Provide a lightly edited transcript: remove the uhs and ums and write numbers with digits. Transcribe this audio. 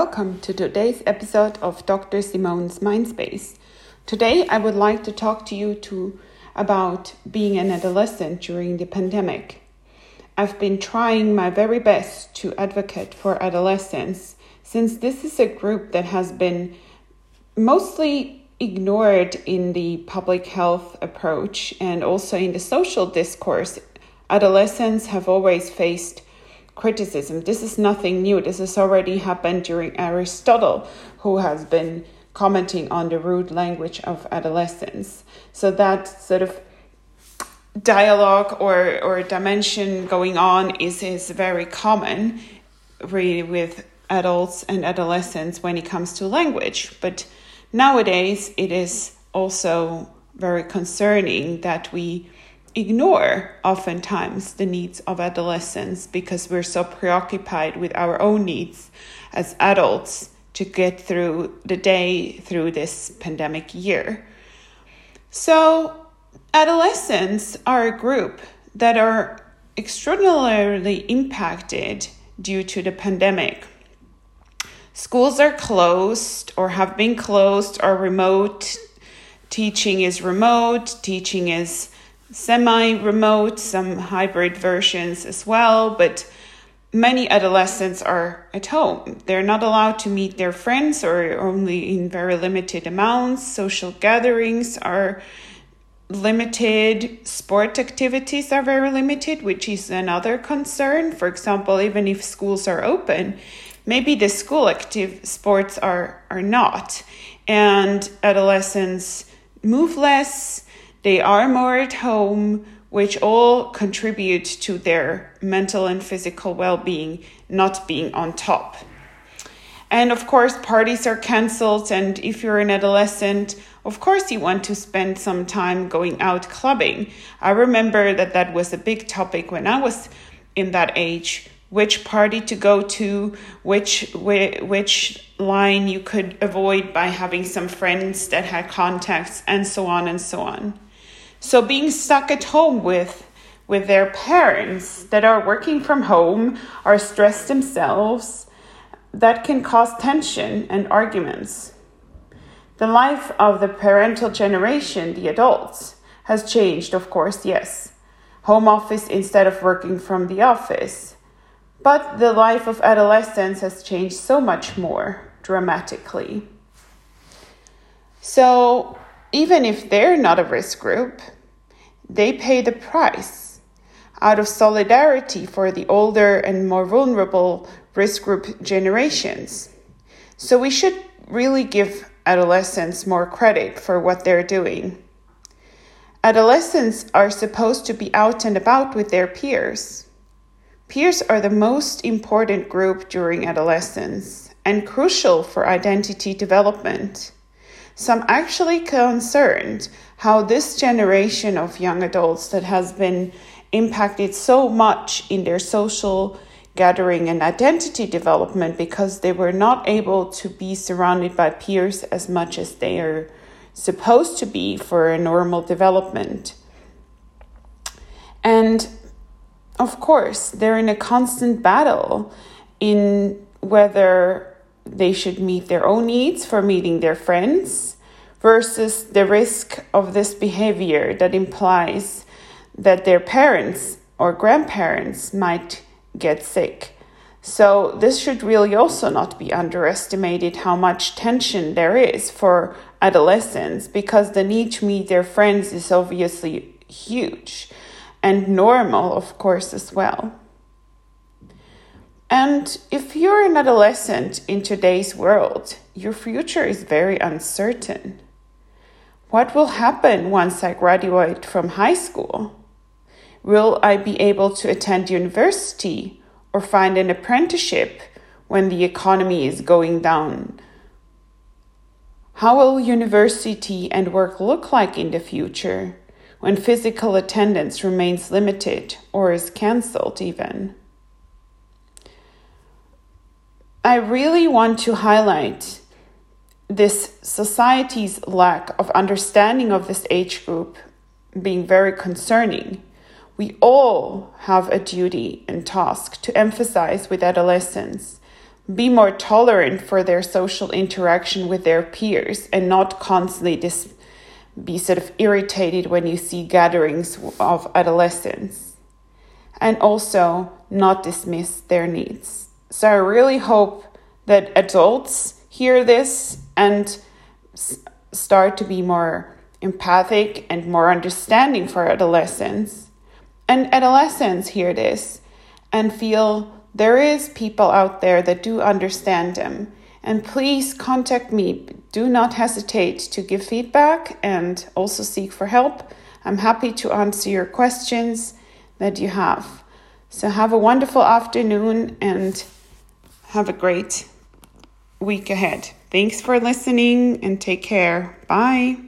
Welcome to today's episode of Dr. Simone's Mindspace. Today I would like to talk to you about being an adolescent during the pandemic. I've been trying my very best to advocate for adolescents since this is a group that has been mostly ignored in the public health approach and also in the social discourse. Adolescents have always faced criticism. This is nothing new. This has already happened during Aristotle, who has been commenting on the rude language of adolescence. So that sort of dialogue or dimension going on is very common really with adults and adolescents when it comes to language. But nowadays it is also very concerning that we ignore oftentimes the needs of adolescents because we're so preoccupied with our own needs as adults to get through the day through this pandemic year. So adolescents are a group that are extraordinarily impacted due to the pandemic. Schools are closed or have been closed or remote. Teaching is remote. Teaching is semi-remote, some hybrid versions as well, but many adolescents are at home. They're not allowed to meet their friends or only in very limited amounts. Social gatherings are limited. Sport activities are very limited, which is another concern. For example, even if schools are open, maybe the school active sports are not. And adolescents move less. They are more at home, which all contribute to their mental and physical well-being not being on top. And of course, parties are canceled. And if you're an adolescent, of course, you want to spend some time going out clubbing. I remember that was a big topic when I was in that age, which party to go to, which line you could avoid by having some friends that had contacts, and so on and so on. So being stuck at home with their parents that are working from home, are stressed themselves, that can cause tension and arguments. The life of the parental generation, the adults, has changed, of course, yes. Home office instead of working from the office. But the life of adolescence has changed so much more dramatically. So even if they're not a risk group, they pay the price out of solidarity for the older and more vulnerable risk group generations. So we should really give adolescents more credit for what they're doing. Adolescents are supposed to be out and about with their peers. Peers are the most important group during adolescence and crucial for identity development. So I'm actually concerned how this generation of young adults that has been impacted so much in their social gathering and identity development because they were not able to be surrounded by peers as much as they are supposed to be for a normal development. And of course, they're in a constant battle in whether they should meet their own needs for meeting their friends versus the risk of this behavior that implies that their parents or grandparents might get sick. So this should really also not be underestimated how much tension there is for adolescents because the need to meet their friends is obviously huge and normal, of course, as well. And if you're an adolescent in today's world, your future is very uncertain. What will happen once I graduate from high school? Will I be able to attend university or find an apprenticeship when the economy is going down? How will university and work look like in the future when physical attendance remains limited or is cancelled even? I really want to highlight this society's lack of understanding of this age group being very concerning. We all have a duty and task to emphasize with adolescents be more tolerant for their social interaction with their peers and not constantly be sort of irritated when you see gatherings of adolescents, and also not dismiss their needs. So I really hope that adults hear this and start to be more empathic and more understanding for adolescents. And adolescents hear this and feel there is people out there that do understand them. And please contact me. Do not hesitate to give feedback and also seek for help. I'm happy to answer your questions that you have. So have a wonderful afternoon and have a great week ahead. Thanks for listening and take care. Bye.